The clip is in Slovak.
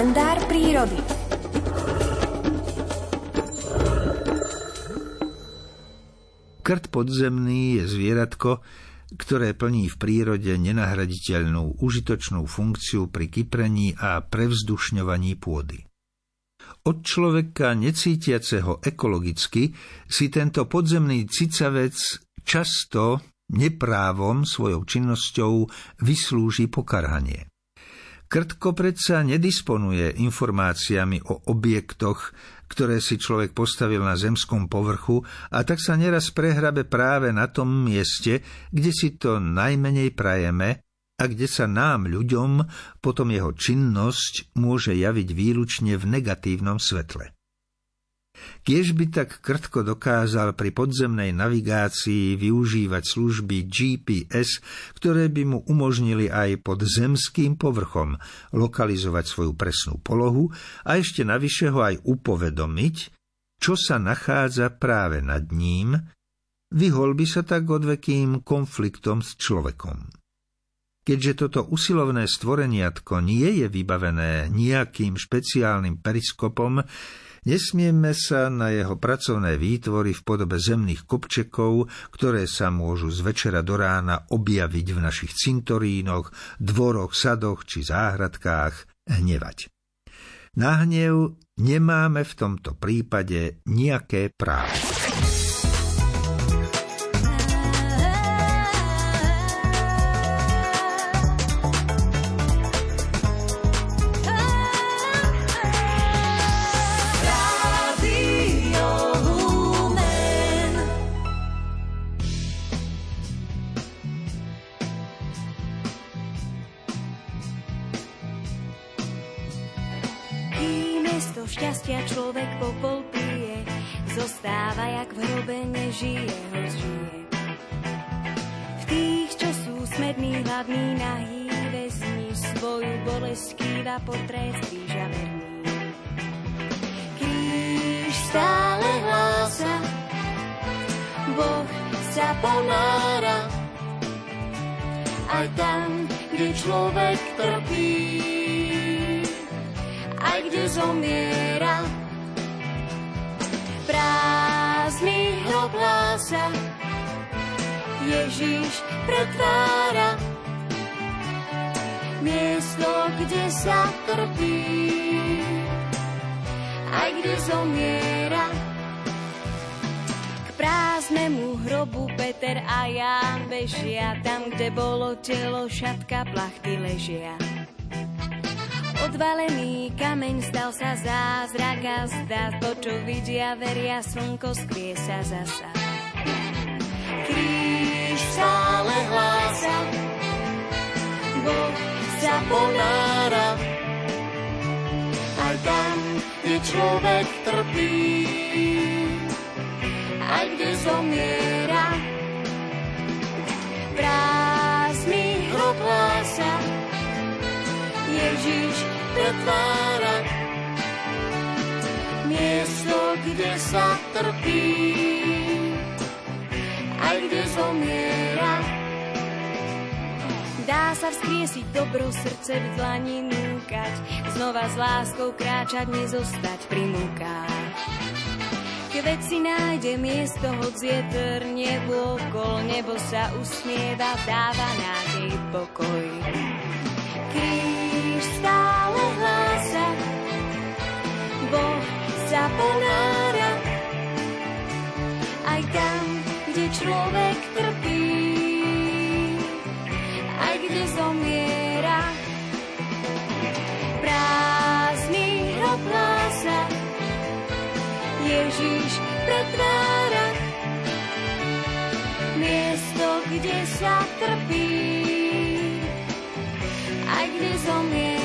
kalendár prírody. Krt podzemný je zvieratko, ktoré plní v prírode nenahraditeľnú užitočnú funkciu pri kyprení a prevzdušňovaní pôdy. Od človeka necítiaceho ekologicky si tento podzemný cicavec často neprávom svojou činnosťou vyslúži pokarhanie. Krtko predsa nedisponuje informáciami o objektoch, ktoré si človek postavil na zemskom povrchu, a tak sa neraz prehrabe práve na tom mieste, kde si to najmenej prajeme a kde sa nám, ľuďom, potom jeho činnosť môže javiť výlučne v negatívnom svetle. Kiež by tak krtko dokázal pri podzemnej navigácii využívať služby GPS, ktoré by mu umožnili aj pod zemským povrchom lokalizovať svoju presnú polohu a ešte navyše ho aj upovedomiť, čo sa nachádza práve nad ním, vyhol by sa tak odvekým konfliktom s človekom. Keďže toto usilovné stvoreniatko nie je vybavené nejakým špeciálnym periskopom, nesmieme sa na jeho pracovné výtvory v podobe zemných kopčekov, ktoré sa môžu z večera do rána objaviť v našich cintorínoch, dvoroch, sadoch či záhradkách, hnevať. Na hnev nemáme v tomto prípade nejaké právo. Miesto šťastia človek popol pije, zostáva jak v hrobe, nežije, ho žije. V tých, čo sú smedný, hlavný, nahý, vesní, svoju bolesť skrýva po trest výžaverný. Kríž stále hlása, Boh sa ponára, aj tam, kde človek trpí, aj kde zomiera. Prázdny hrob hlása Ježiš pretvára, miesto, kde sa trpí, aj kde zomiera. K prázdnemu hrobu Peter a Ján bežia, tam, kde bolo telo, šatka plachty ležia. Odvalený kameň stal sa zázrak a zdá, to, čo vidia, veria, slnko skrie sa zasa. Kríž stále hlása, Boh sa ponára, aj tam, kde človek trpí, aj kde zomiera. Prázdny hrob hlása Ježiš pretvára, miesto, kde sa trpí, aj kde zomiera. Dá sa vzkriesiť dobro, srdce v dlani núkať, znova s láskou kráčať, nezostať pri múkách. Keď si nájde miesto, hoď zjetr nebo okol, nebo sa usmieva, dáva nádej pokoj. Kríž stále hlása, Boh sa ponára, aj tam, kde človek trpí, aj kde zomiera. Prázdny hrob hlása Ježiš pretvára, miesto, kde sa trpí, I just don't care.